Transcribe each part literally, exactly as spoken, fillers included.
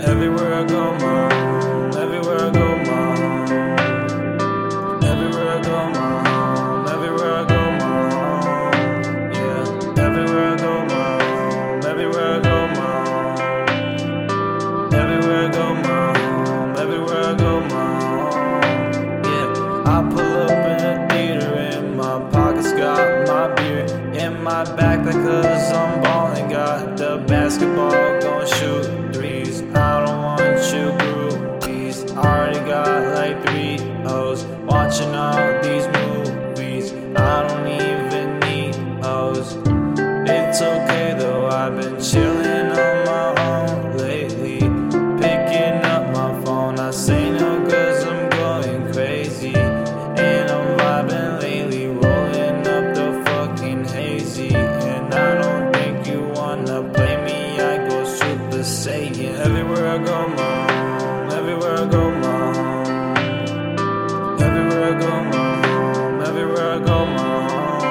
Everywhere I go, mom. Everywhere I go, mom. Everywhere I go, mom. Everywhere I go, mom. Yeah. Everywhere I go, mom. Everywhere I go, mom. Everywhere I go, mom. Everywhere I go, mom. Yeah. I pull up in a theater and my pockets got my beer in my back, like 'cause I'm ballin', got the basketball, gon' shoot. I don't want you groupies. I already got like three hoes watching all these movies. I don't even need hoes. It's okay though, I've been chillin' on my own lately. Picking up my phone, I say no 'cause I'm going crazy. And I'm vibing lately, rolling up the fucking hazy. And I don't think you wanna play me, I go Super Saiyan. Everywhere I go, mom. Everywhere I go, mom. Everywhere I go, mom. Everywhere I go, mom.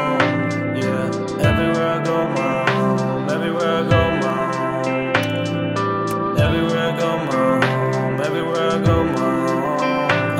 Yeah. Everywhere I go, mom. Everywhere I go, mom. Everywhere I go, mom. Everywhere I go, mom.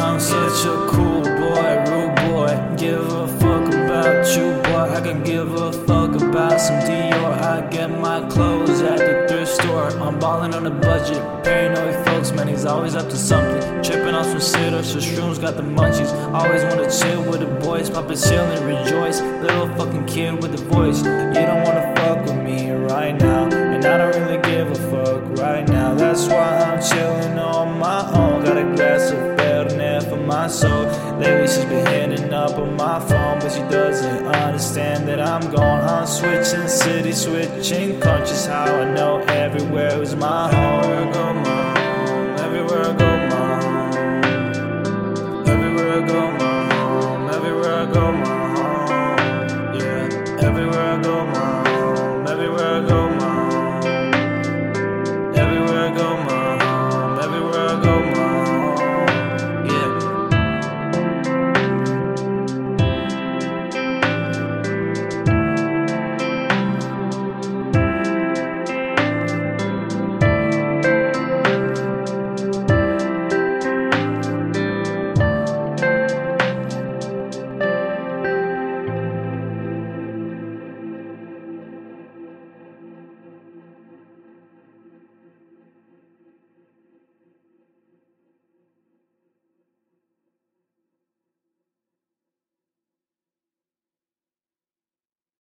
I'm such a cool boy, rude boy. Give a fuck about you, boy. I can give a fuck about some Dior. I get my clothes at the store. I'm ballin' on a budget. Paranoid folks, man, he's always up to something. Trippin' on some sit-ups, some shrooms, got the munchies. Always wanna chill with the boys, pop a chill and rejoice. Little fucking kid with a voice. You don't wanna fuck with me right now, and I don't really give a fuck right now. That's why I'm chillin' on my own. Got a glass of Fernet for my soul. Lately she's been hitting up on my phone, but she doesn't understand that I'm gone. I'm switching cities, switching countries, how I know everywhere is my home.